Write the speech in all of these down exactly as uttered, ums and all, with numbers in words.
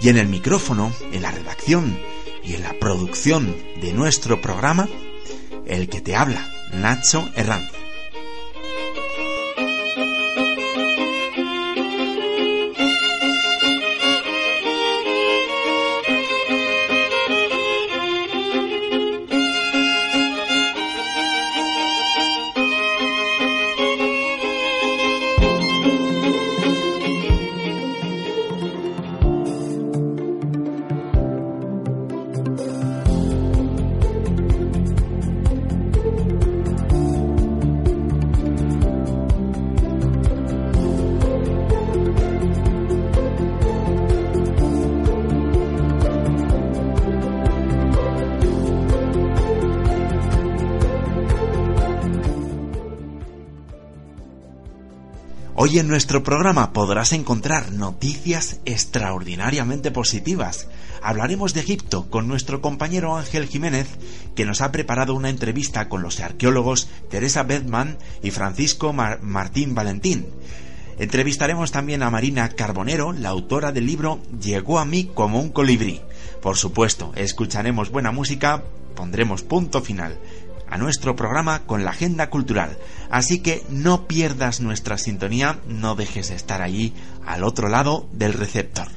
Y en el micrófono, en la redacción y en la producción de nuestro programa, el que te habla, Nacho Herranz. Hoy en nuestro programa podrás encontrar noticias extraordinariamente positivas. Hablaremos de Egipto con nuestro compañero Ángel Jiménez, que nos ha preparado una entrevista con los arqueólogos Teresa Bedman y Francisco Mar- Martín Valentín. Entrevistaremos también a Marina Carbonero, la autora del libro Llegó a mí como un colibrí. Por supuesto, escucharemos buena música, pondremos punto final a nuestro programa con la agenda cultural. Así que no pierdas nuestra sintonía, no dejes de estar allí al otro lado del receptor.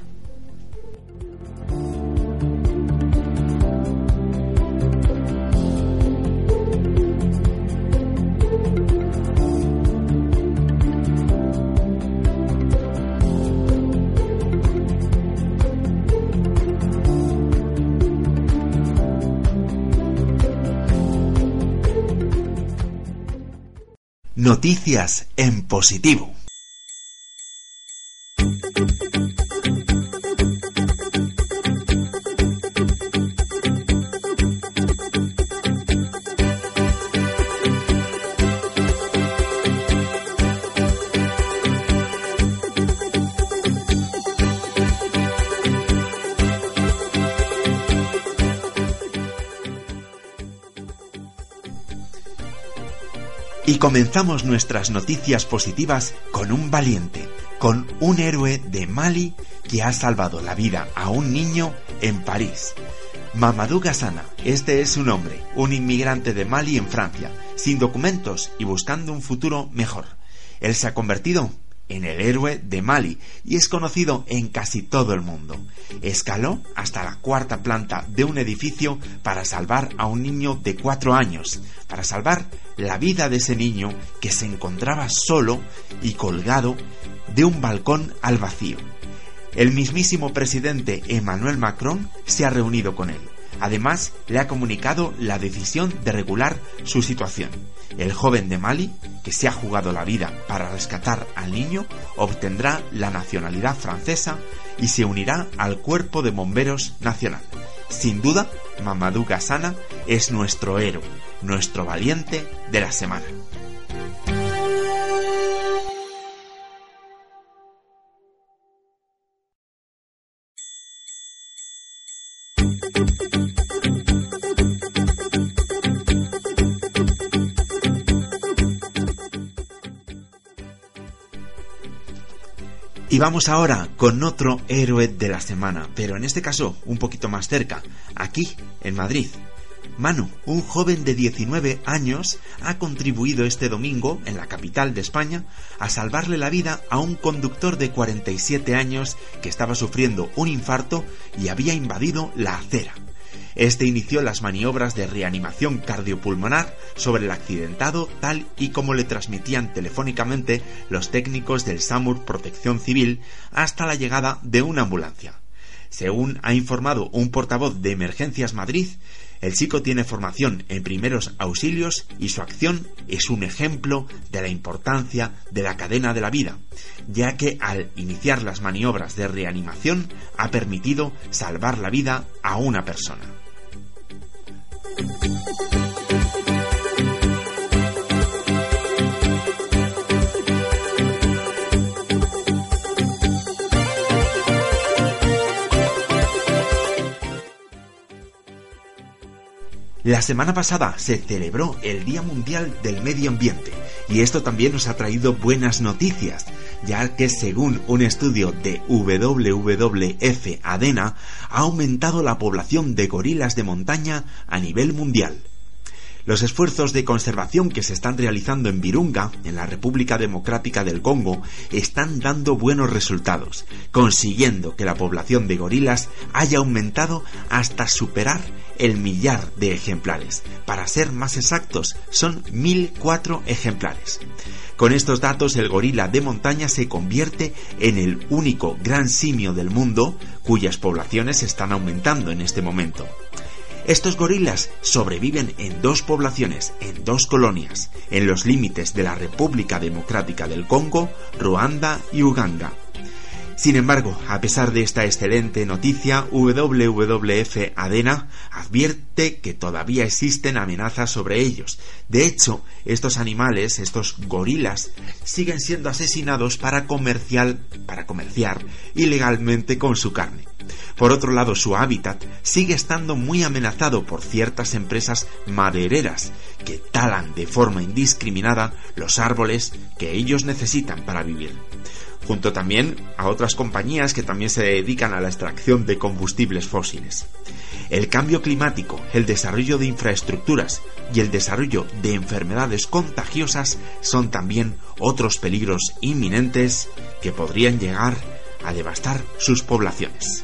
Noticias en positivo. Y comenzamos nuestras noticias positivas con un valiente, con un héroe de Mali que ha salvado la vida a un niño en París. Mamadou Gassama, este es su nombre, un inmigrante de Mali en Francia, sin documentos y buscando un futuro mejor. Él se ha convertido en el héroe de Mali y es conocido en casi todo el mundo. Escaló hasta la cuarta planta de un edificio para salvar a un niño de cuatro años, para salvar la vida de ese niño que se encontraba solo y colgado de un balcón al vacío. El mismísimo presidente Emmanuel Macron se ha reunido con él. Además, le ha comunicado la decisión de regular su situación. El joven de Mali, que se ha jugado la vida para rescatar al niño, obtendrá la nacionalidad francesa y se unirá al Cuerpo de Bomberos Nacional. Sin duda, Mamadou Gassama es nuestro héroe, nuestro valiente de la semana. Y vamos ahora con otro héroe de la semana, pero en este caso un poquito más cerca, aquí en Madrid. Manu, un joven de diecinueve años, ha contribuido este domingo en la capital de España a salvarle la vida a un conductor de cuarenta y siete años que estaba sufriendo un infarto y había invadido la acera. Este inició las maniobras de reanimación cardiopulmonar sobre el accidentado tal y como le transmitían telefónicamente los técnicos del SAMUR Protección Civil hasta la llegada de una ambulancia. Según ha informado un portavoz de Emergencias Madrid, el chico tiene formación en primeros auxilios y su acción es un ejemplo de la importancia de la cadena de la vida, ya que al iniciar las maniobras de reanimación ha permitido salvar la vida a una persona. La semana pasada se celebró el Día Mundial del Medio Ambiente y esto también nos ha traído buenas noticias, ya que según un estudio de doble u doble u efe Adena ha aumentado la población de gorilas de montaña a nivel mundial. Los esfuerzos de conservación que se están realizando en Virunga, en la República Democrática del Congo, están dando buenos resultados, consiguiendo que la población de gorilas haya aumentado hasta superar el millar de ejemplares. Para ser más exactos, son mil cuatro ejemplares. Con estos datos, el gorila de montaña se convierte en el único gran simio del mundo cuyas poblaciones están aumentando en este momento. Estos gorilas sobreviven en dos poblaciones, en dos colonias, en los límites de la República Democrática del Congo, Ruanda y Uganda. Sin embargo, a pesar de esta excelente noticia, doble u doble u efe Adena advierte que todavía existen amenazas sobre ellos. De hecho, estos animales, estos gorilas, siguen siendo asesinados para comerciar, para comerciar ilegalmente con su carne. Por otro lado, su hábitat sigue estando muy amenazado por ciertas empresas madereras que talan de forma indiscriminada los árboles que ellos necesitan para vivir, junto también a otras compañías que también se dedican a la extracción de combustibles fósiles. El cambio climático, el desarrollo de infraestructuras y el desarrollo de enfermedades contagiosas son también otros peligros inminentes que podrían llegar a devastar sus poblaciones.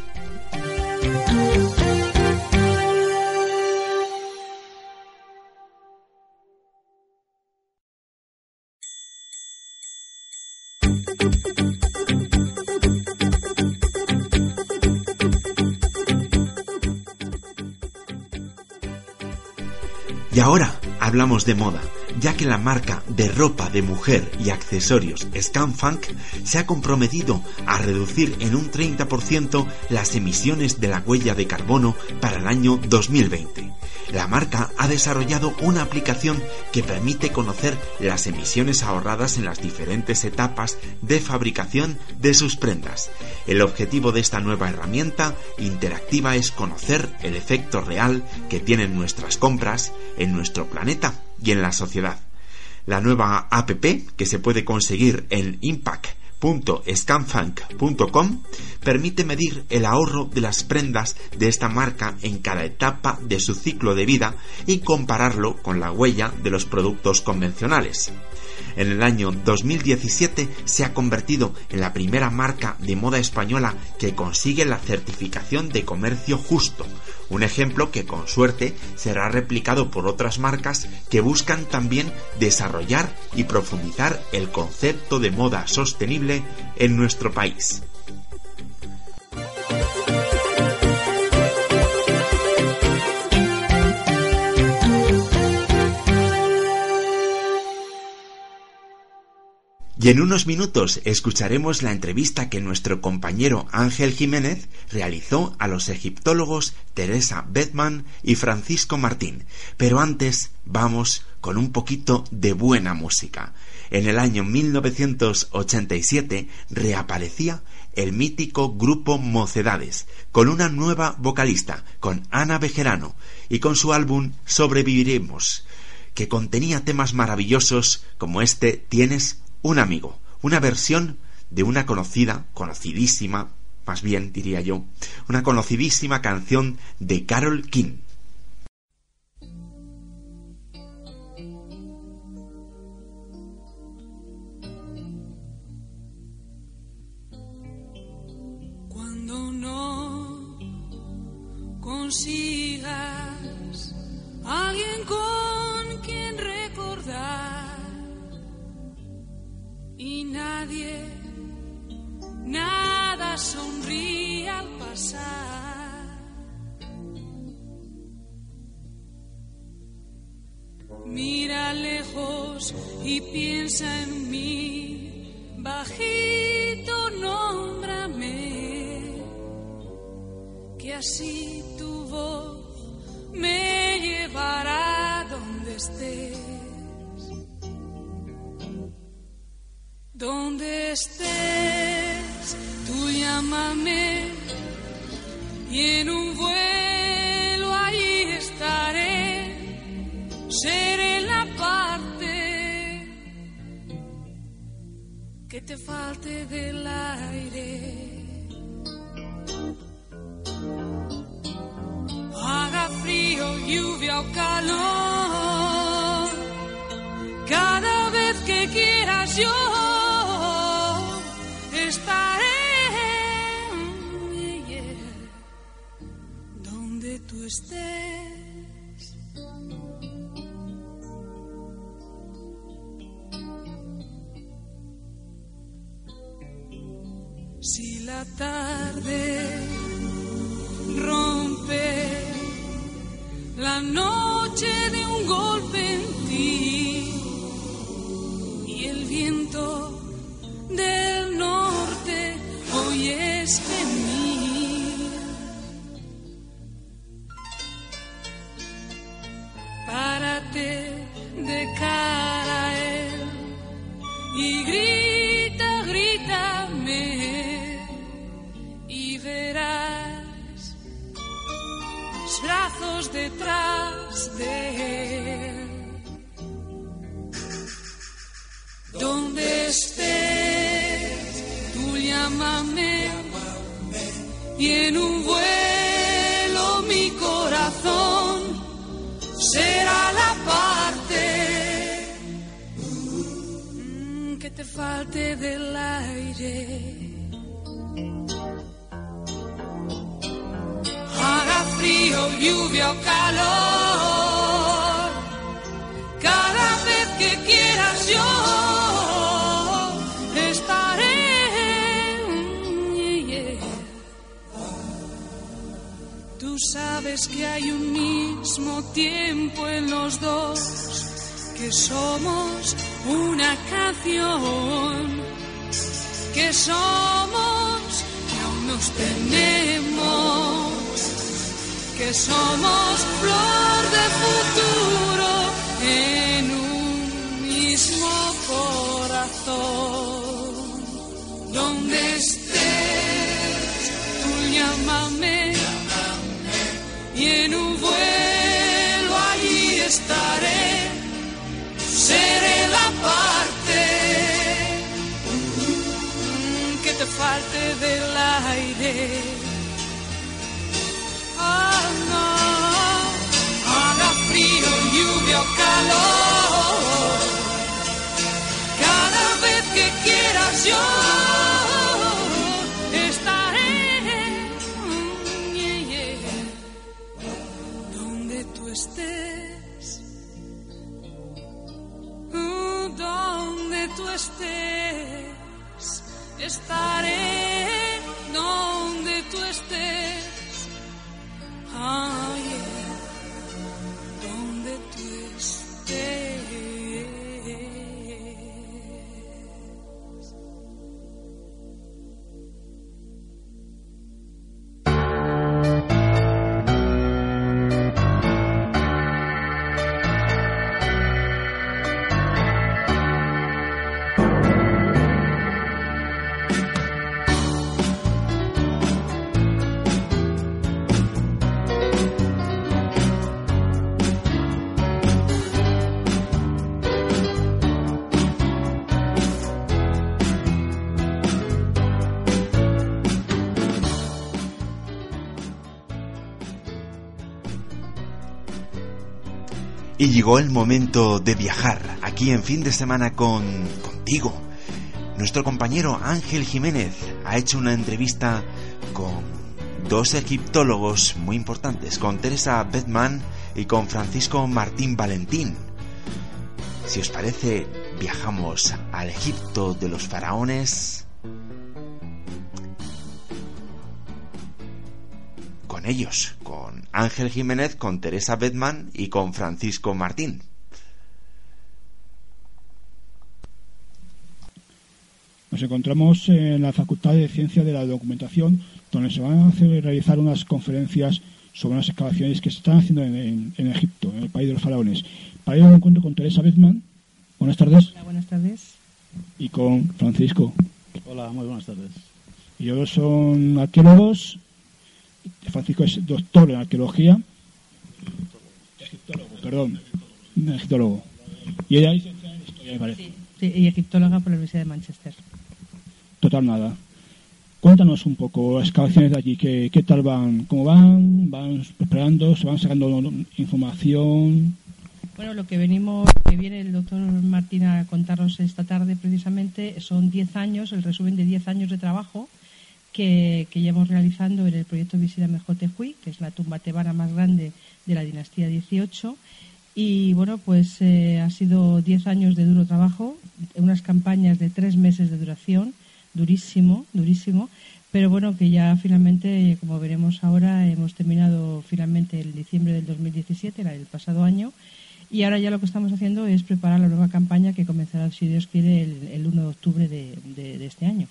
Y ahora hablamos de moda, ya que la marca de ropa de mujer y accesorios Scamfunk se ha comprometido a reducir en un treinta por ciento las emisiones de la huella de carbono para el año dos mil veinte. La marca ha desarrollado una aplicación que permite conocer las emisiones ahorradas en las diferentes etapas de fabricación de sus prendas. El objetivo de esta nueva herramienta interactiva es conocer el efecto real que tienen nuestras compras en nuestro planeta y en la sociedad. La nueva app, que se puede conseguir en Impact punto scan funk punto com, permite medir el ahorro de las prendas de esta marca en cada etapa de su ciclo de vida y compararlo con la huella de los productos convencionales. En el año dos mil diecisiete se ha convertido en la primera marca de moda española que consigue la certificación de comercio justo, Un ejemplo que con suerte será replicado por otras marcas que buscan también desarrollar y profundizar el concepto de moda sostenible en nuestro país. Y en unos minutos escucharemos la entrevista que nuestro compañero Ángel Jiménez realizó a los egiptólogos Teresa Bedman y Francisco Martín. Pero antes vamos con un poquito de buena música. En el año mil novecientos ochenta y siete reaparecía el mítico grupo Mocedades, con una nueva vocalista, con Ana Bejerano, y con su álbum Sobreviviremos, que contenía temas maravillosos como este Tienes un amigo, una versión de una conocida, conocidísima, más bien diría yo, una conocidísima canción de Carol King. Cuando no consigas alguien con quien recordar y nadie, nada sonríe al pasar. Mira lejos y piensa en mí, bajito nómbrame, que así tu voz me llevará donde esté. Donde estés, tú llámame y en un vuelo allí estaré, seré la parte que te falte del aire. Haga frío, lluvia o calor, cada vez que quieras yo estés. Si la tarde rompe la noche de un golpe en ti y el viento del norte hoy es en mí, de cara a él y grita, grítame y verás mis brazos detrás de él. Donde estés, tú llámame y en un vuelo mi corazón será la parte mm, que te falte del aire. Haga frío, lluvia o calor, cada vez que quieras yo estaré yeah, yeah. Tú sabes que hay un mismo tiempo en los dos, que somos una canción, que somos, que aún nos tenemos, que somos flor de futuro en un mismo corazón. Donde estés, tú llámame y en un vuelo allí estaré, seré la parte que te falte del aire. Oh no, haga frío, lluvia o calor, cada vez que quieras yo. estaré donde tú estés, ay, donde tú estés. Y llegó el momento de viajar, aquí en Fin de Semana con... contigo. Nuestro compañero Ángel Jiménez ha hecho una entrevista con dos egiptólogos muy importantes, con Teresa Bedman y con Francisco Martín Valentín. Si os parece, viajamos al Egipto de los faraones con ellos, con Ángel Jiménez, con Teresa Bedman y con Francisco Martín. Nos encontramos en la Facultad de Ciencias de la Documentación, donde se van a hacer, realizar unas conferencias sobre unas excavaciones que se están haciendo en, en, en Egipto, en el país de los faraones. Para ello me encuentro con Teresa Bedman. Buenas tardes. Hola, buenas tardes. Y con Francisco. Hola, muy buenas tardes. Ellos son arqueólogos. Francisco es doctor en arqueología, egiptólogo, perdón, egiptólogo. Y ella es licenciada en historia, me parece. Sí, sí, y egiptóloga por la Universidad de Manchester. Total nada. Cuéntanos un poco las excavaciones de allí, ¿qué, qué tal van? ¿Cómo van? ¿Van preparando? ¿Se van sacando información? Bueno, lo que venimos, que viene el doctor Martín a contarnos esta tarde precisamente, son diez años, el resumen de diez años de trabajo Que, que llevamos realizando en el proyecto Visita Mejotejui, que es la tumba tebana más grande de la dinastía dieciocho. Y bueno, pues eh, ha sido diez años de duro trabajo, unas campañas de tres meses de duración, durísimo, durísimo. Pero bueno, que ya finalmente, como veremos ahora, hemos terminado finalmente en diciembre del dos mil diecisiete, el pasado año. Y ahora ya lo que estamos haciendo es preparar la nueva campaña que comenzará, si Dios quiere, el, el uno de octubre de, de, de este año.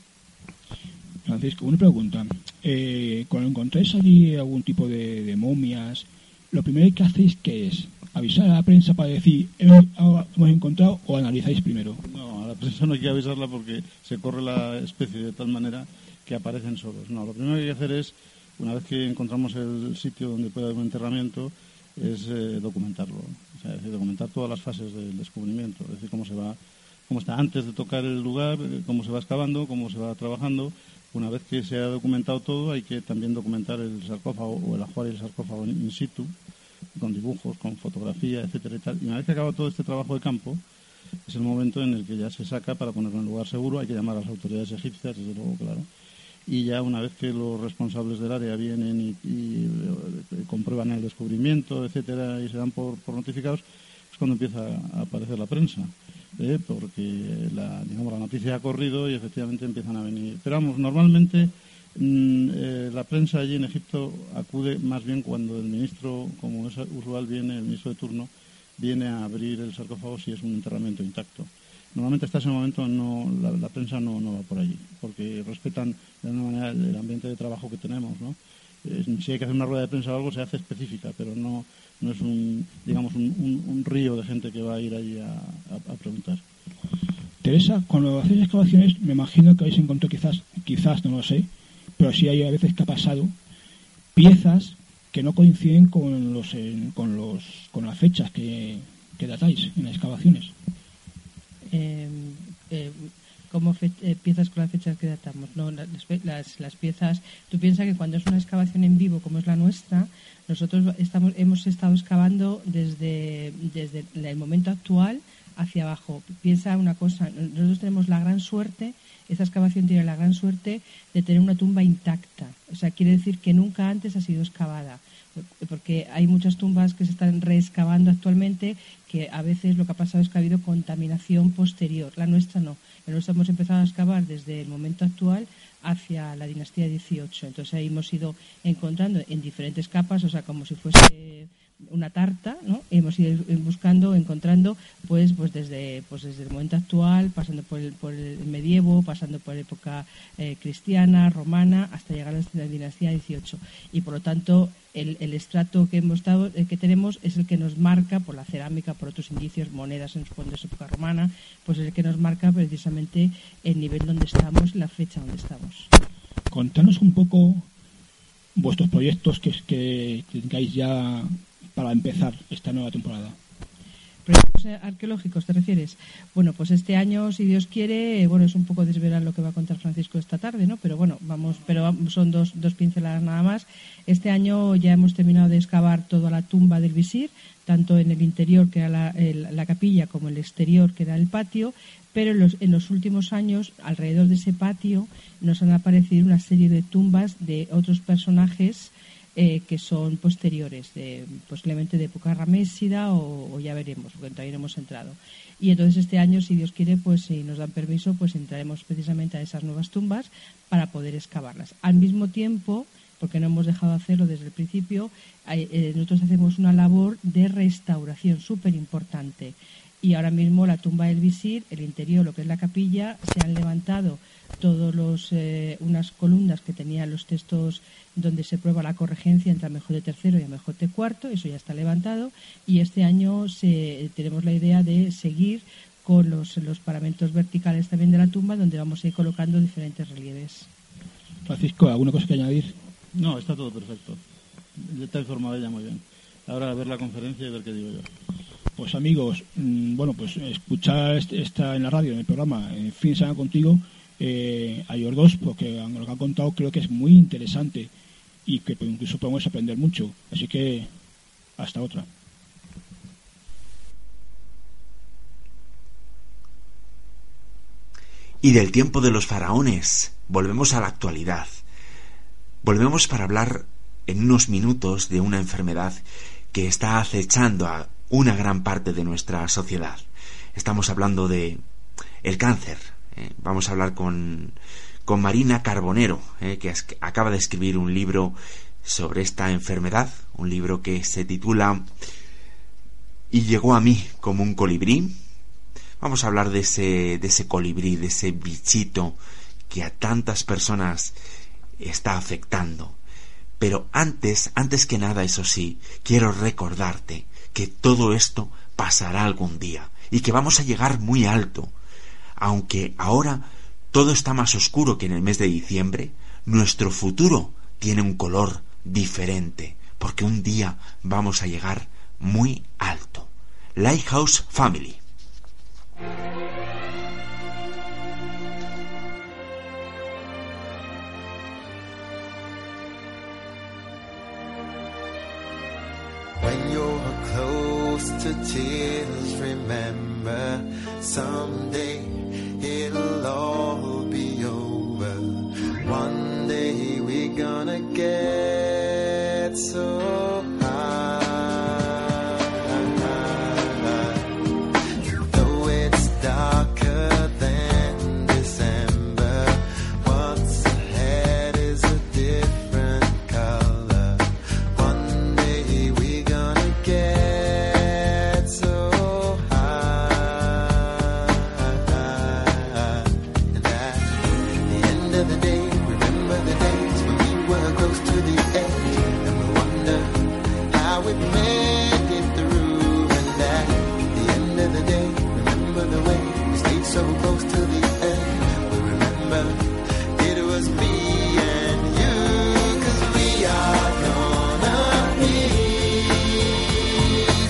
Francisco, una pregunta. Eh, cuando encontráis allí algún tipo de, de momias, lo primero que hacéis, ¿qué es? ¿Avisar a la prensa para decir hemos encontrado o analizáis primero? No, a la prensa no hay que avisarla porque se corre la especie de tal manera que aparecen solos. No, lo primero que hay que hacer es, una vez que encontramos el sitio donde puede haber un enterramiento, es eh, documentarlo. O sea, es decir, documentar todas las fases del descubrimiento, es decir, cómo se va, cómo está antes de tocar el lugar, cómo se va excavando, cómo se va trabajando. Una vez que se ha documentado todo, hay que también documentar el sarcófago o el ajuar y el sarcófago in situ, con dibujos, con fotografía, etcétera y tal. Y una vez que acaba todo este trabajo de campo, es el momento en el que ya se saca para ponerlo en lugar seguro. Hay que llamar a las autoridades egipcias, desde luego, claro. Y ya una vez que los responsables del área vienen y, y, y comprueban el descubrimiento, etcétera, y se dan por, por notificados, es cuando empieza a aparecer la prensa. Eh, porque la, digamos, la noticia ha corrido y efectivamente empiezan a venir. Pero vamos, normalmente mmm, eh, la prensa allí en Egipto acude más bien cuando el ministro, como es usual, viene, el ministro de turno, viene a abrir el sarcófago si es un enterramiento intacto. Normalmente hasta ese momento no, la, la prensa no, no va por allí, porque respetan de alguna manera el, el ambiente de trabajo que tenemos, ¿no? Eh, si hay que hacer una rueda de prensa o algo, se hace específica, pero no... No es un, digamos, un, un, un río de gente que va a ir allí a, a, a preguntar. Teresa, cuando hacéis excavaciones, me imagino que habéis encontrado quizás, quizás, no lo sé, pero sí hay a veces que ha pasado, piezas que no coinciden con los, eh, con los, con las fechas que, que datáis en las excavaciones. Eh, eh, ¿Cómo fe, eh, piezas con las fechas que datamos? No, las, las, las piezas... Tú piensas que cuando es una excavación en vivo, como es la nuestra... Nosotros estamos, hemos estado excavando desde, desde el momento actual hacia abajo. Piensa una cosa, nosotros tenemos la gran suerte esta excavación tiene la gran suerte de tener una tumba intacta. O sea, quiere decir que nunca antes ha sido excavada, porque hay muchas tumbas que se están reexcavando actualmente, que a veces lo que ha pasado es que ha habido contaminación posterior. La nuestra no. La nuestra hemos empezado a excavar desde el momento actual hacia la dinastía dieciocho. Entonces ahí hemos ido encontrando en diferentes capas, o sea, como si fuese una tarta, ¿no? Hemos ido buscando, encontrando, pues, pues desde, pues desde el momento actual, pasando por el, por el medievo, pasando por la época eh, cristiana, romana, hasta llegar a la dinastía dieciocho. Y por lo tanto, el, el estrato que hemos dado, eh, que tenemos, es el que nos marca por la cerámica, por otros indicios, monedas en fondo de su época romana, pues es el que nos marca precisamente el nivel donde estamos, la fecha donde estamos. Contanos un poco vuestros proyectos que, que tengáis ya para empezar esta nueva temporada. ¿Proyectos arqueológicos te refieres? Bueno, pues este año, si Dios quiere, bueno, es un poco desvelar lo que va a contar Francisco esta tarde, ¿no? Pero bueno, vamos, pero son dos, dos pinceladas nada más. Este año ya hemos terminado de excavar toda la tumba del visir, tanto en el interior, que era la, el, la capilla, como el exterior, que era el patio. Pero en los, en los últimos años, alrededor de ese patio, nos han aparecido una serie de tumbas de otros personajes Eh, que son posteriores, de, posiblemente de época ramésida o, o ya veremos, porque todavía no hemos entrado. Y entonces este año, si Dios quiere, pues si nos dan permiso, pues entraremos precisamente a esas nuevas tumbas para poder excavarlas. Al mismo tiempo, porque no hemos dejado de hacerlo desde el principio, eh, nosotros hacemos una labor de restauración súper importante. Y ahora mismo la tumba del visir, el interior, lo que es la capilla, se han levantado todos los eh, unas columnas que tenían los textos donde se prueba la corregencia entre Amejote tercero y Amejote cuarto, eso ya está levantado, y este año se, tenemos la idea de seguir con los, los paramentos verticales también de la tumba, donde vamos a ir colocando diferentes relieves. Francisco, ¿alguna cosa que añadir? No, está todo perfecto. Está informada ya muy bien. Ahora a ver la conferencia y ver qué digo yo. Pues amigos, mmm, bueno, pues escuchar esta en la radio, en el programa, en Fin Sana Contigo, Eh, a ellos dos, porque lo que han contado creo que es muy interesante y que pues, incluso podemos aprender mucho. Así que hasta otra. Y del tiempo de los faraones volvemos a la actualidad. Volvemos para hablar en unos minutos de una enfermedad que está acechando a una gran parte de nuestra sociedad. Estamos hablando de el cáncer. Eh, vamos a hablar con, con Marina Carbonero, eh, que as, acaba de escribir un libro sobre esta enfermedad, un libro que se titula Y llegó a mí como un colibrí. Vamos a hablar de ese, de ese colibrí, de ese bichito que a tantas personas está afectando. Pero antes, antes que nada, eso sí, quiero recordarte que todo esto pasará algún día y que vamos a llegar muy alto. Aunque ahora todo está más oscuro que en el mes de diciembre, nuestro futuro tiene un color diferente, porque un día vamos a llegar muy alto. Lighthouse Family. When you're close to tears, remember someday it'll all be over. One day we're gonna get so high. You know it's darker than December. What's ahead is a different color. One day we're gonna get so. So close to the end, we remember it was me and you, 'cause we are gonna be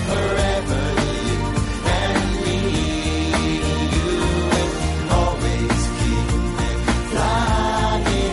forever, you and me, you will always keep me flying.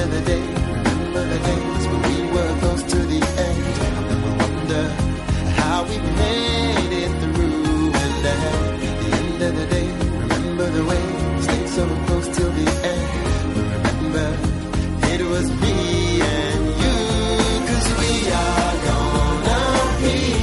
remember the day, remember the days when we were close to the end, and we wonder how we made it through. And at the end of the day, remember the way we stayed so close till the end. But remember, it was me and you, 'cause we are gonna be.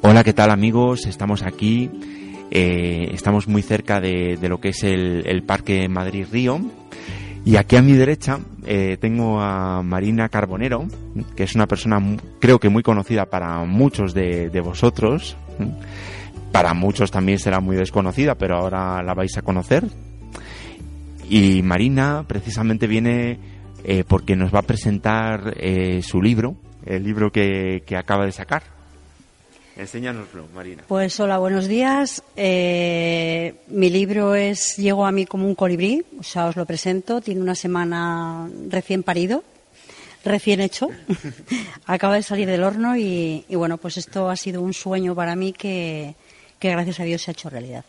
Hola, ¿qué tal amigos? Estamos aquí, eh, estamos muy cerca de, de lo que es el, el Parque Madrid Río, y aquí a mi derecha eh, tengo a Marina Carbonero, que es una persona creo que muy conocida para muchos de, de vosotros, para muchos también será muy desconocida, pero ahora la vais a conocer. Y Marina precisamente viene eh, porque nos va a presentar eh, su libro, el libro que, que acaba de sacar. Enséñanoslo, Marina. Pues hola, buenos días. Eh, mi libro es Llegó a mí como un colibrí, o sea, os lo presento. Tiene una semana recién parido, recién hecho. Acaba de salir del horno y, y, bueno, pues esto ha sido un sueño para mí que, que gracias a Dios se ha hecho realidad.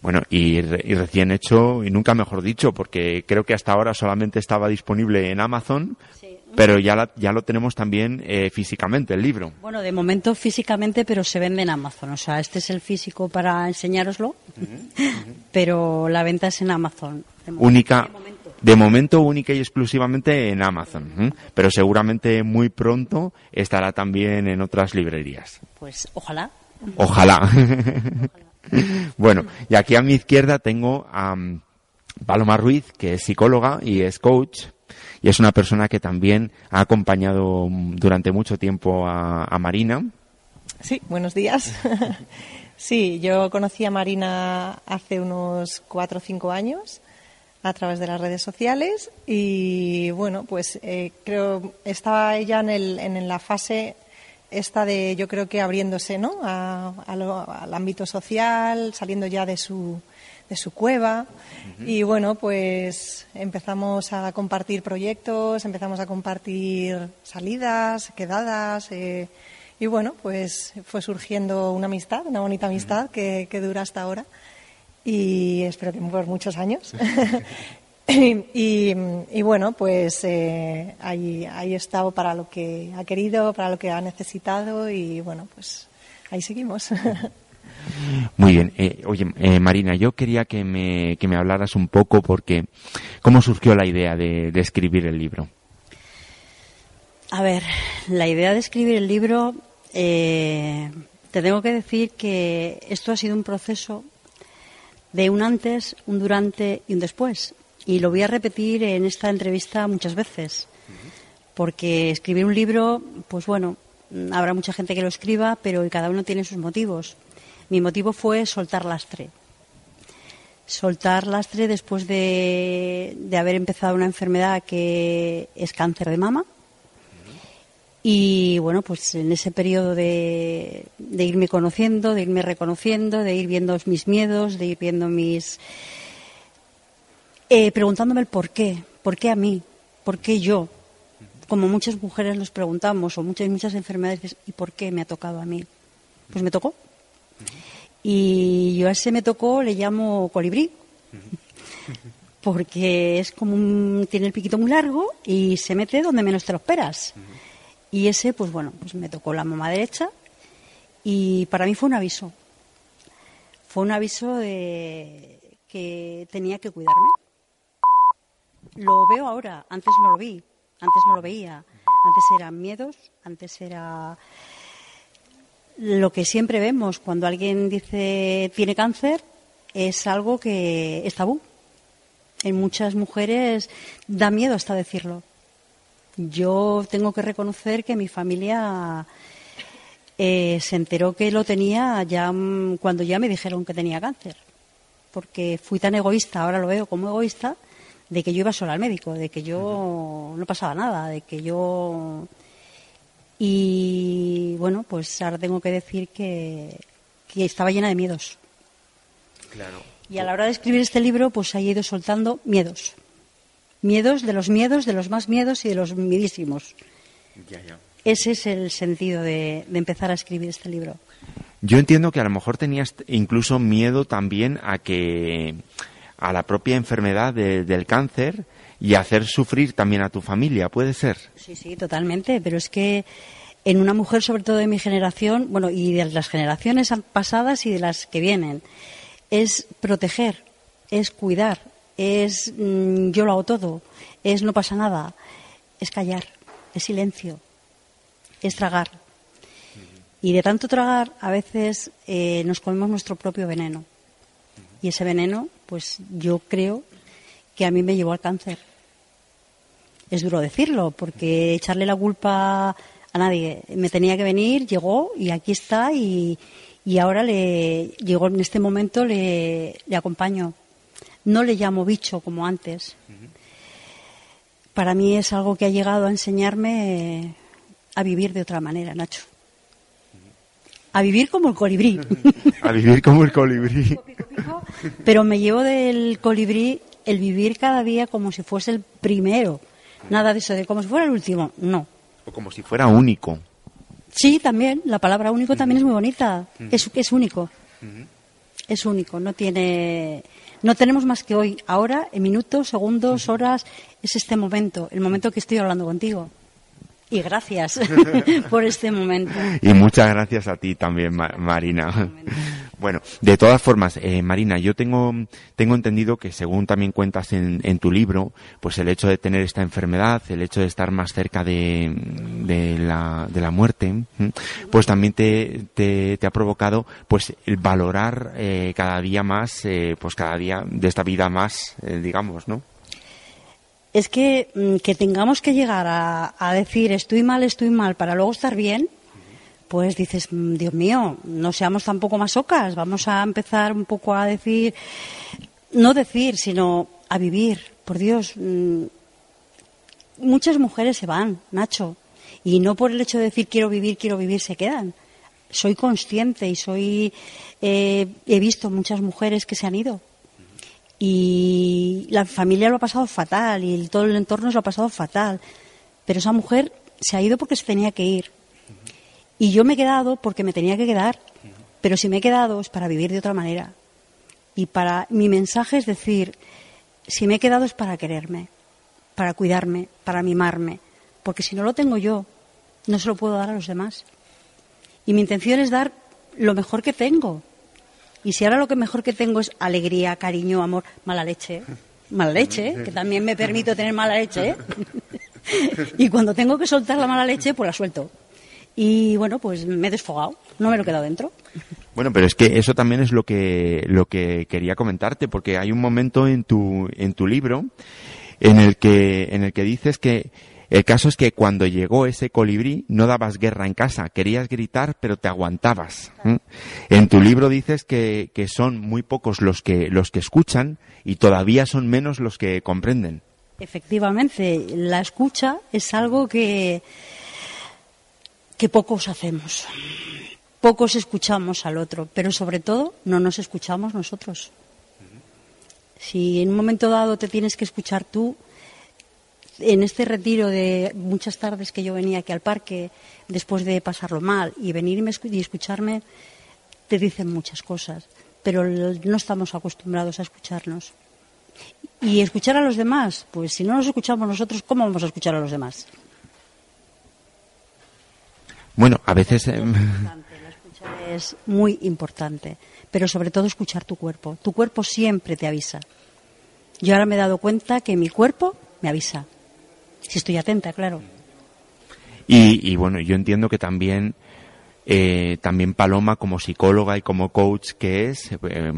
Bueno, y, re, y recién hecho, y nunca mejor dicho, porque creo que hasta ahora solamente estaba disponible en Amazon. Sí. Pero ya, la, ya lo tenemos también eh, físicamente, el libro. Bueno, de momento físicamente, pero se vende en Amazon. O sea, este es el físico para enseñároslo, uh-huh, uh-huh. Pero la venta es en Amazon. De única, momento, de, momento. de momento única y exclusivamente en Amazon. Uh-huh. Pero seguramente muy pronto estará también en otras librerías. Pues ojalá. Ojalá. Ojalá. Bueno, y aquí a mi izquierda tengo a Paloma Ruiz, que es psicóloga y es coach. Y es una persona que también ha acompañado durante mucho tiempo a, a Marina. Sí, buenos días. Sí, yo conocí a Marina hace unos cuatro o cinco años a través de las redes sociales y, bueno, pues eh, creo estaba ella en, el, en la fase esta de, yo creo que abriéndose, ¿no?, a, a lo, al ámbito social, saliendo ya de su... de su cueva, uh-huh. Y bueno, pues empezamos a compartir proyectos, empezamos a compartir salidas, quedadas, eh, y bueno, pues fue surgiendo una amistad, una bonita amistad, uh-huh, que, que dura hasta ahora, y espero que por muchos años. Y, y bueno, pues eh, ahí, ahí he estado para lo que ha querido, para lo que ha necesitado y bueno, pues ahí seguimos. Muy bien. Eh, oye, eh, Marina, yo quería que me, que me hablaras un poco porque ¿cómo surgió la idea de, de escribir el libro? A ver, la idea de escribir el libro, eh, te tengo que decir que esto ha sido un proceso de un antes, un durante y un después. Y lo voy a repetir en esta entrevista muchas veces, porque escribir un libro, pues bueno, habrá mucha gente que lo escriba, pero cada uno tiene sus motivos. Mi motivo fue soltar lastre. Soltar lastre después de, de haber empezado una enfermedad que es cáncer de mama. Y bueno, pues en ese periodo de, de irme conociendo, de irme reconociendo, de ir viendo mis miedos, de ir viendo mis... Eh, preguntándome el por qué, por qué a mí, por qué yo, como muchas mujeres nos preguntamos, o muchas muchas enfermedades, ¿y por qué me ha tocado a mí? Pues me tocó. Y yo a ese me tocó le llamo colibrí, porque es como un, tiene el piquito muy largo y se mete donde menos te lo esperas. Y ese, pues bueno, pues me tocó la mama derecha y para mí fue un aviso. Fue un aviso de que tenía que cuidarme. Lo veo ahora, antes no lo vi, antes no lo veía, antes eran miedos, antes era lo que siempre vemos cuando alguien dice tiene cáncer, es algo que es tabú. En muchas mujeres da miedo hasta decirlo. Yo tengo que reconocer que mi familia eh, se enteró que lo tenía ya cuando ya me dijeron que tenía cáncer, porque fui tan egoísta, ahora lo veo como egoísta, de que yo iba sola al médico, de que yo no pasaba nada, de que yo... Y bueno, pues ahora tengo que decir que, que estaba llena de miedos. Claro. Y a la hora de escribir este libro, pues he ido soltando miedos. Miedos de los miedos, de los más miedos y de los miedísimos. Ya, ya. Ese es el sentido de, de empezar a escribir este libro. Yo entiendo que a lo mejor tenías incluso miedo también a que... a la propia enfermedad de, del cáncer y hacer sufrir también a tu familia, ¿puede ser? Sí, sí, totalmente, pero es que en una mujer, sobre todo de mi generación, bueno, y de las generaciones pasadas y de las que vienen, es proteger, es cuidar, es mmm, yo lo hago todo, es no pasa nada, es callar, es silencio, es tragar. Y de tanto tragar, a veces eh, nos comemos nuestro propio veneno. Y ese veneno, pues yo creo que a mí me llevó al cáncer. Es duro decirlo, porque echarle la culpa a nadie. Me tenía que venir, llegó y aquí está y, y ahora le llegó en este momento, le, le acompaño. No le llamo bicho como antes. Para mí es algo que ha llegado a enseñarme a vivir de otra manera, Nacho. A vivir como el colibrí. A vivir como el colibrí. Pero me llevo del colibrí el vivir cada día como si fuese el primero. Nada de eso de como si fuera el último, no. O como si fuera único. Sí, también. La palabra único uh-huh. también es muy bonita. Uh-huh. Es, es único. Uh-huh. Es único. No tiene... No tenemos más que hoy. Ahora, en minutos, segundos, uh-huh. horas, es este momento. El momento que estoy hablando contigo. Y gracias por este momento. Y muchas gracias a ti también, Mar- Marina. Bueno, de todas formas, eh, Marina, yo tengo tengo entendido que según también cuentas en, en tu libro, pues el hecho de tener esta enfermedad, el hecho de estar más cerca de, de la de la muerte, pues también te te, te ha provocado pues el valorar eh, cada día más, eh, pues cada día de esta vida más, eh, digamos, ¿no? Es que, que tengamos que llegar a, a decir estoy mal, estoy mal, para luego estar bien, pues dices, Dios mío, no seamos tampoco masocas, vamos a empezar un poco a decir, no decir, sino a vivir, por Dios. Muchas mujeres se van, Nacho, y no por el hecho de decir quiero vivir, quiero vivir, se quedan. Soy consciente y soy eh, he visto muchas mujeres que se han ido. Y la familia lo ha pasado fatal y todo el entorno se lo ha pasado fatal, pero esa mujer se ha ido porque se tenía que ir y yo me he quedado porque me tenía que quedar, pero si me he quedado es para vivir de otra manera. Y para mi mensaje es decir, Si me he quedado es para quererme, para cuidarme, para mimarme, porque si no lo tengo yo, no se lo puedo dar a los demás. Y mi intención es dar lo mejor que tengo. Y si ahora lo que mejor que tengo es alegría, cariño, amor, mala leche, mala leche, que también me permito tener mala leche, ¿eh? Y cuando tengo que soltar la mala leche, pues la suelto. Y bueno, pues me he desfogado, no me lo he quedado dentro. Bueno, pero es que eso también es lo que lo que quería comentarte, porque hay un momento en tu en tu libro en el que en el que dices que el caso es que cuando llegó ese colibrí no dabas guerra en casa, querías gritar pero te aguantabas. ¿Mm? En tu libro dices que, que son muy pocos los que los que escuchan y todavía son menos los que comprenden. Efectivamente, la escucha es algo que que pocos hacemos, pocos escuchamos al otro, pero sobre todo no nos escuchamos nosotros. Si en un momento dado te tienes que escuchar tú. En este retiro de muchas tardes que yo venía aquí al parque, después de pasarlo mal, y venirme y escucharme, te dicen muchas cosas, pero no estamos acostumbrados a escucharnos. Y escuchar a los demás, pues si no nos escuchamos nosotros, ¿cómo vamos a escuchar a los demás? Bueno, a veces... Eh... La escucha es muy importante, pero sobre todo escuchar tu cuerpo. Tu cuerpo siempre te avisa. Yo ahora me he dado cuenta que mi cuerpo me avisa. Si estoy atenta, claro. Y, y bueno, yo entiendo que también eh, también Paloma, como psicóloga y como coach que es, eh,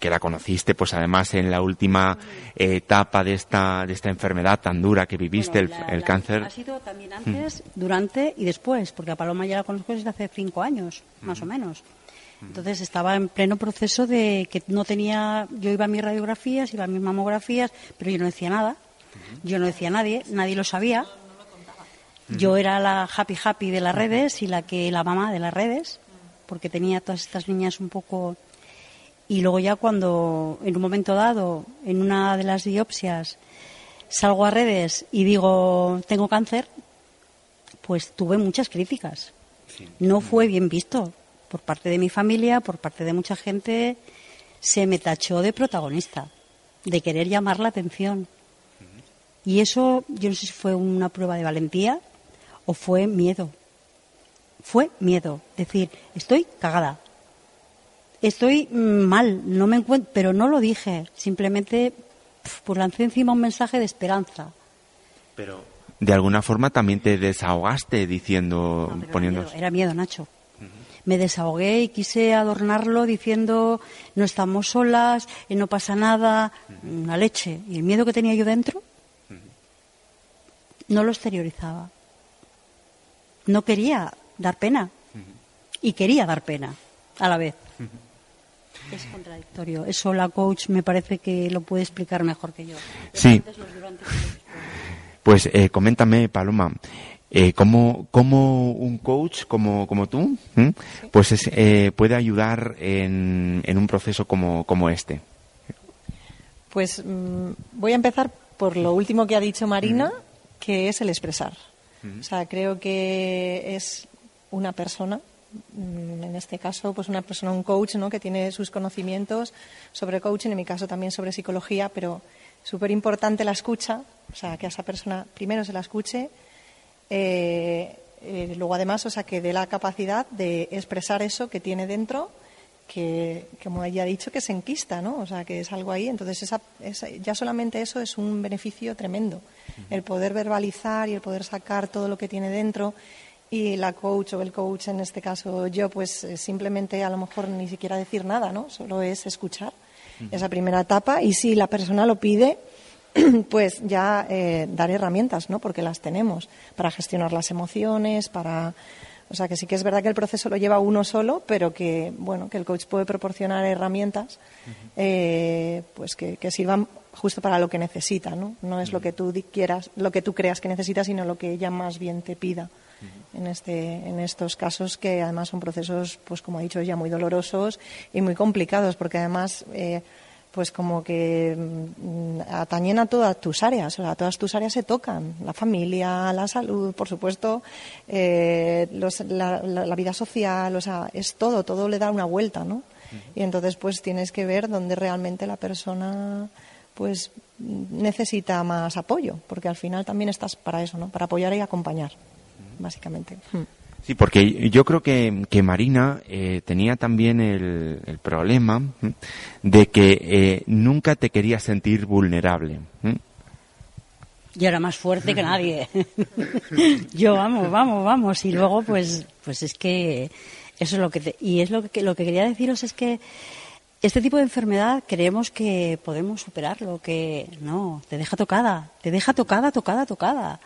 que la conociste, pues además en la última eh, etapa de esta de esta enfermedad tan dura que viviste, bueno, la, el, el la, cáncer. Ha sido también antes, mm. durante y después, porque a Paloma ya la conozco desde hace cinco años, mm. más o menos. Entonces estaba en pleno proceso de que no tenía, yo iba a mis radiografías, iba a mis mamografías, pero yo no decía nada. Yo no decía a nadie, nadie lo sabía. Yo era la happy happy de las redes y la que la mamá de las redes, porque tenía todas estas niñas un poco... Y luego ya cuando, en un momento dado, en una de las biopsias, salgo a redes y digo, tengo cáncer, pues tuve muchas críticas. No fue bien visto por parte de mi familia, por parte de mucha gente. Se me tachó de protagonista, de querer llamar la atención. Y eso, yo no sé si fue una prueba de valentía o fue miedo. Fue miedo. Decir, estoy cagada. Estoy mal, no me encuentro, pero no lo dije. Simplemente, pues lancé encima un mensaje de esperanza. Pero, de alguna forma, también te desahogaste diciendo... No, poniendo... Era miedo, era miedo, Nacho. Uh-huh. Me desahogué y quise adornarlo diciendo, no estamos solas, no pasa nada, uh-huh. una leche. Y el miedo que tenía yo dentro... No lo exteriorizaba. No quería dar pena. Y quería dar pena a la vez. Es contradictorio. Eso la coach me parece que lo puede explicar mejor que yo. Sí. Pues eh, coméntame, Paloma, eh, ¿cómo, cómo un coach como, como tú ¿eh? pues es, eh, puede ayudar en, en un proceso como, como este? Pues mmm, voy a empezar por lo último que ha dicho Marina, que es el expresar. O sea, creo que es una persona, en este caso, pues una persona, un coach, ¿no?, que tiene sus conocimientos sobre coaching, en mi caso también sobre psicología, pero súper importante la escucha, o sea, que a esa persona primero se la escuche, eh, eh, luego además, o sea, que dé la capacidad de expresar eso que tiene dentro, que, como ella ha dicho, que se enquista, ¿no? O sea, que es algo ahí. Entonces, esa, esa, ya solamente eso es un beneficio tremendo. Uh-huh. El poder verbalizar y el poder sacar todo lo que tiene dentro. Y la coach o el coach, en este caso yo, pues simplemente a lo mejor ni siquiera decir nada, ¿no? Solo es escuchar uh-huh. esa primera etapa. Y si la persona lo pide, pues ya eh, dar herramientas, ¿no? Porque las tenemos para gestionar las emociones, para... O sea, que sí que es verdad que el proceso lo lleva uno solo, pero que, bueno, que el coach puede proporcionar herramientas eh, pues que, que sirvan justo para lo que necesita, ¿no? No es lo que tú quieras, lo que tú creas que necesitas, sino lo que ella más bien te pida. En este, en estos casos que además son procesos, pues como ha dicho ella, muy dolorosos y muy complicados, porque además... Eh, pues como que atañen a todas tus áreas, o sea, todas tus áreas se tocan, la familia, la salud, por supuesto, eh, los, la, la, la vida social, o sea, es todo, todo le da una vuelta, ¿no? Uh-huh. Y entonces pues tienes que ver dónde realmente la persona pues necesita más apoyo, porque al final también estás para eso, ¿no? Para apoyar y acompañar, básicamente. Sí, porque yo creo que, que Marina eh, tenía también el, el problema de que eh, nunca te quería sentir vulnerable. ¿Eh? Yo era más fuerte que nadie. Yo vamos, vamos, vamos. Y luego, pues, pues es que eso es lo que te, y es lo que lo que quería deciros es que este tipo de enfermedad creemos que podemos superarlo, que no, te deja tocada, te deja tocada, tocada, tocada.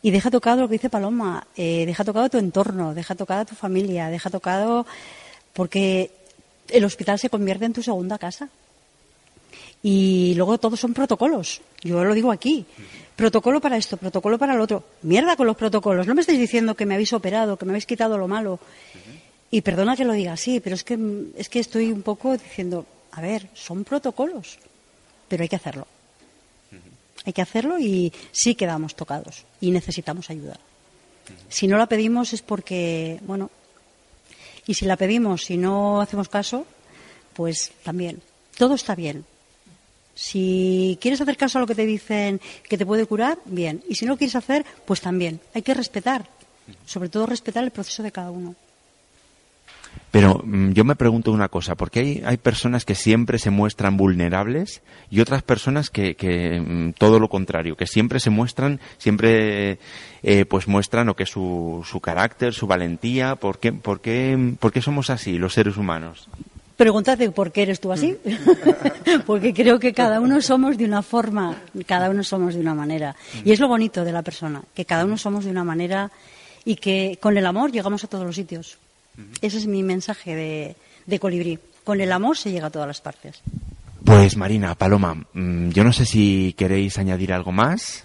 Y deja tocado lo que dice Paloma, eh, deja tocado tu entorno, deja tocada tu familia, deja tocado porque el hospital se convierte en tu segunda casa. Y luego todos son protocolos, yo lo digo aquí, protocolo para esto, protocolo para lo otro. Mierda con los protocolos, no me estáis diciendo que me habéis operado, que me habéis quitado lo malo. Y perdona que lo diga así, pero es que es que estoy un poco diciendo, a ver, son protocolos, pero hay que hacerlo. Uh-huh. Hay que hacerlo y sí quedamos tocados y necesitamos ayuda. Uh-huh. Si no la pedimos es porque, bueno, y si la pedimos, si no hacemos caso, pues también, todo está bien. Si quieres hacer caso a lo que te dicen que te puede curar, bien. Y si no lo quieres hacer, pues también. Hay que respetar, uh-huh. sobre todo respetar el proceso de cada uno. Pero yo me pregunto una cosa, porque hay, hay personas que siempre se muestran vulnerables y otras personas que, que todo lo contrario, que siempre se muestran, siempre eh, pues muestran o que su, su carácter, su valentía, ¿por qué, por qué, por qué somos así los seres humanos? Pregúntate por qué eres tú así, porque creo que cada uno somos de una forma, cada uno somos de una manera. Y es lo bonito de la persona, que cada uno somos de una manera y que con el amor llegamos a todos los sitios. Ese es mi mensaje de, de colibrí. Con el amor se llega a todas las partes. Pues Marina, Paloma, yo no sé si queréis añadir algo más.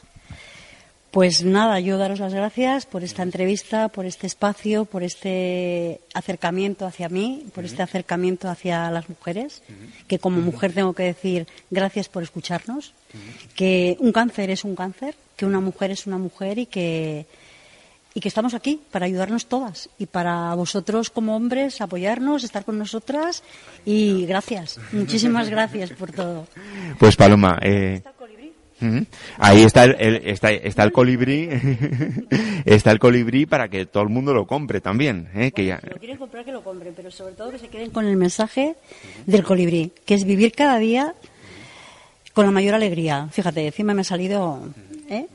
Pues nada, yo daros las gracias por esta entrevista, por este espacio, por este acercamiento hacia mí, por este acercamiento hacia las mujeres, que como mujer tengo que decir gracias por escucharnos, que un cáncer es un cáncer, que una mujer es una mujer y que... Y que estamos aquí para ayudarnos todas y para vosotros como hombres apoyarnos, estar con nosotras y gracias, muchísimas gracias por todo. Pues Paloma, eh... ahí está el, el está, está el colibrí, está el colibrí para que todo el mundo lo compre también, ¿eh? Que ya... Si lo quieren comprar que lo compren, pero sobre todo que se queden con el mensaje del colibrí, que es vivir cada día con la mayor alegría. Fíjate, encima me ha salido, ¿eh?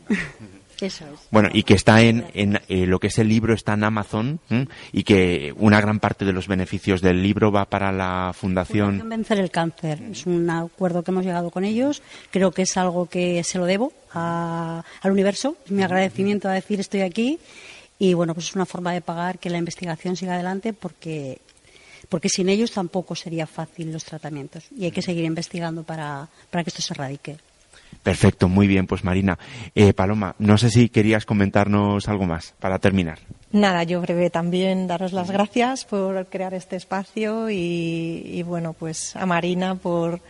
Eso es. Bueno, y que está en, en eh, lo que es el libro, está en Amazon, ¿m? Y que una gran parte de los beneficios del libro va para la Fundación... Fundación Vencer el Cáncer. Es un acuerdo que hemos llegado con ellos. Creo que es algo que se lo debo a, al universo. Mi agradecimiento a decir estoy aquí. Y bueno, pues es una forma de pagar que la investigación siga adelante porque, porque sin ellos tampoco sería fácil los tratamientos. Y hay que seguir investigando para, para que esto se erradique. Perfecto, muy bien, pues Marina. Eh, Paloma, no sé si querías comentarnos algo más para terminar. Nada, yo breve también daros las gracias por crear este espacio y, y bueno, pues a Marina por,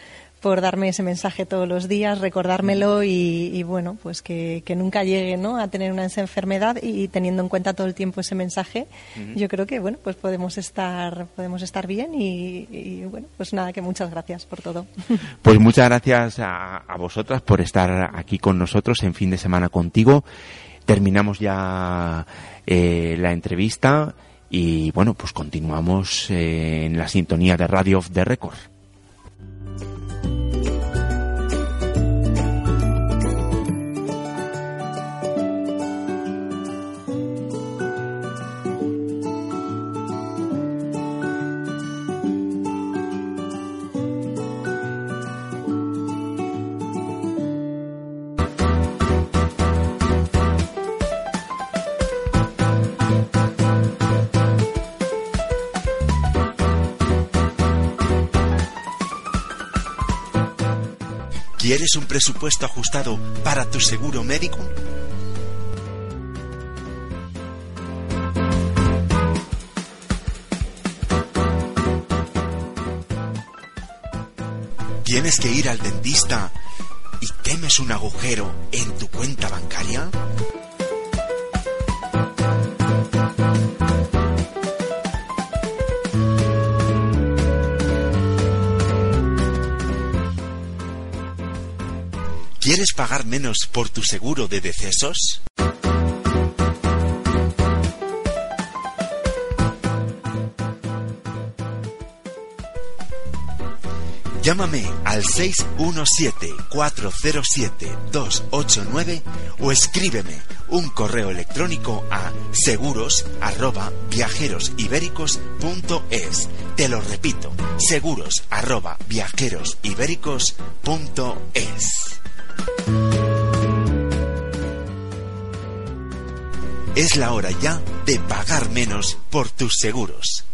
por darme ese mensaje todos los días, recordármelo y, y bueno, pues que, que nunca llegue, ¿no?, a tener una enfermedad y teniendo en cuenta todo el tiempo ese mensaje, uh-huh. yo creo que, bueno, pues podemos estar, podemos estar bien y, y bueno, pues nada, que muchas gracias por todo. Pues muchas gracias a, a vosotras por estar aquí con nosotros en Fin de Semana Contigo. Terminamos ya eh, la entrevista y bueno, pues continuamos eh, en la sintonía de Radio Off The Record. ¿Quieres un presupuesto ajustado para tu seguro médico? ¿Tienes que ir al dentista y temes un agujero en tu cuenta bancaria? pagar menos por tu seguro de decesos? Llámame al seis uno siete, cuatro cero siete, dos ocho nueve o escríbeme un correo electrónico a seguros arroba viajeros ibéricos punto es. Te lo repito, seguros arroba viajeros ibéricos punto es. Es la hora ya de pagar menos por tus seguros.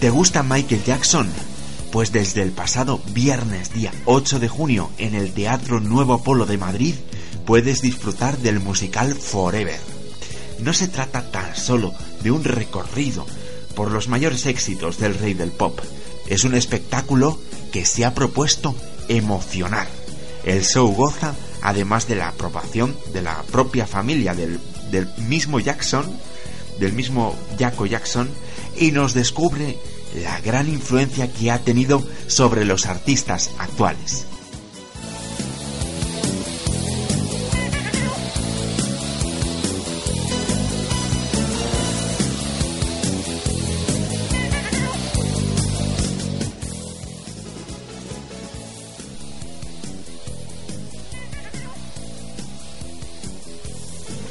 ¿Te gusta Michael Jackson? Pues desde el pasado viernes día ocho de junio en el Teatro Nuevo Apolo de Madrid puedes disfrutar del musical Forever. No se trata tan solo de un recorrido por los mayores éxitos del rey del pop. Es un espectáculo que se ha propuesto emocionar. El show goza, además de la aprobación de la propia familia del, del mismo Jackson, del mismo Jaco Jackson, y nos descubre la gran influencia que ha tenido sobre los artistas actuales.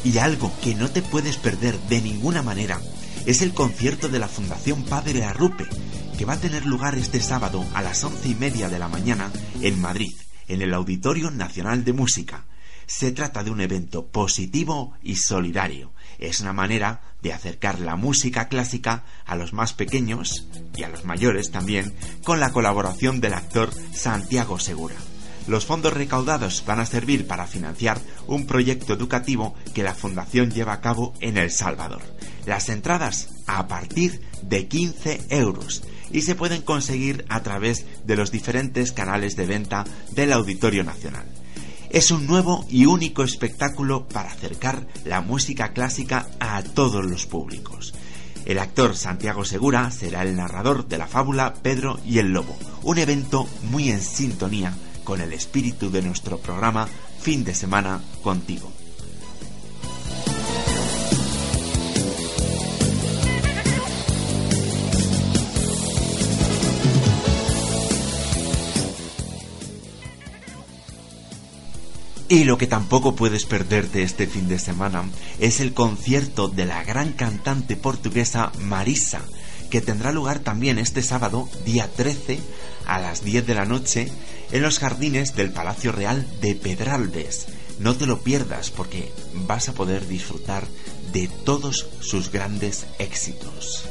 Y algo que no te puedes perder de ninguna manera es el concierto de la Fundación Padre Arrupe, que va a tener lugar este sábado a las once y media de la mañana en Madrid, en el Auditorio Nacional de Música. Se trata de un evento positivo y solidario. Es una manera de acercar la música clásica a los más pequeños y a los mayores también, con la colaboración del actor Santiago Segura. Los fondos recaudados van a servir para financiar un proyecto educativo que la Fundación lleva a cabo en El Salvador. Las entradas a partir de quince euros y se pueden conseguir a través de los diferentes canales de venta del Auditorio Nacional. Es un nuevo y único espectáculo para acercar la música clásica a todos los públicos. El actor Santiago Segura será el narrador de la fábula Pedro y el Lobo, un evento muy en sintonía con el espíritu de nuestro programa Fin de Semana Contigo. Y lo que tampoco puedes perderte este fin de semana es el concierto de la gran cantante portuguesa Marisa, que tendrá lugar también este sábado, día trece, a las diez de la noche, en los jardines del Palacio Real de Pedralbes. No te lo pierdas porque vas a poder disfrutar de todos sus grandes éxitos.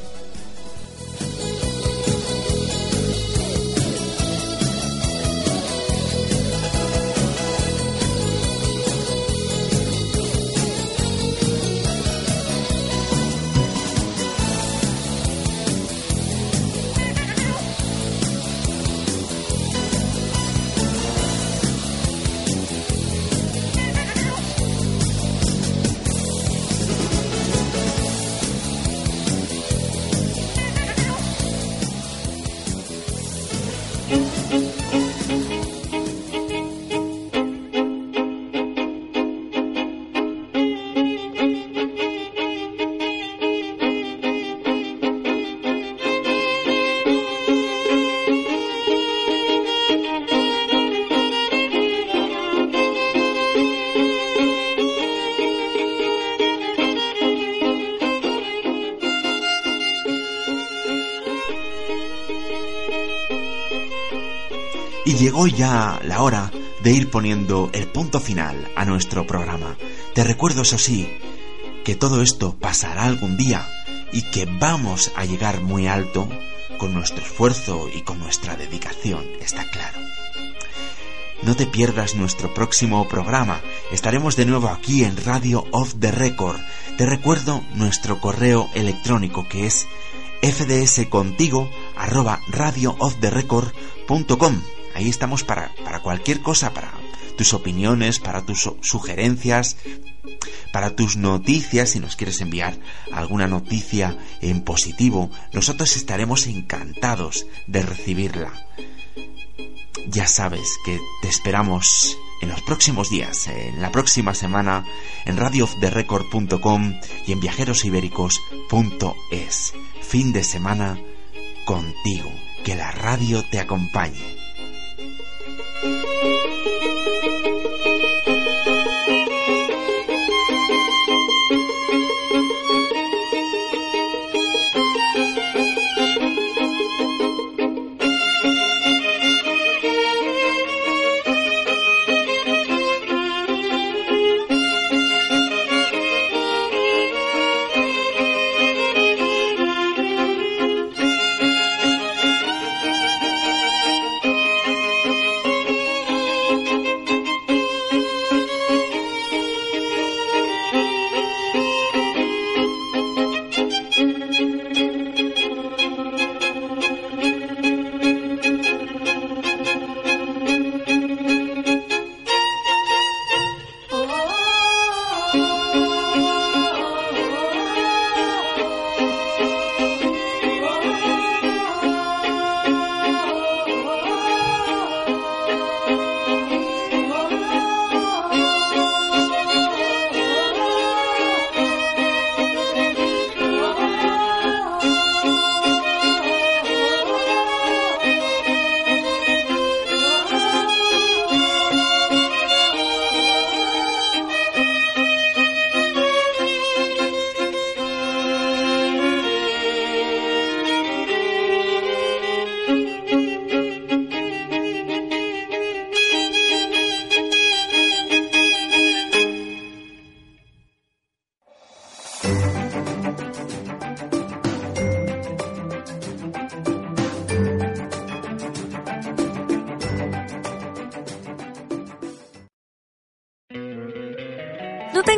Y llegó ya la hora de ir poniendo el punto final a nuestro programa. Te recuerdo, eso sí, que todo esto pasará algún día y que vamos a llegar muy alto con nuestro esfuerzo y con nuestra dedicación, está claro. No te pierdas nuestro próximo programa. Estaremos de nuevo aquí en Radio Off The Record. Te recuerdo nuestro correo electrónico, que es f d s contigo arroba radio off the record punto com. Ahí estamos para, para cualquier cosa, para tus opiniones, para tus sugerencias, para tus noticias. Si nos quieres enviar alguna noticia en positivo, nosotros estaremos encantados de recibirla. Ya sabes que te esperamos en los próximos días, en la próxima semana, en radio off the record punto com y en viajeros ibéricos punto es. Fin de semana contigo. Que la radio te acompañe.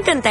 ¿Te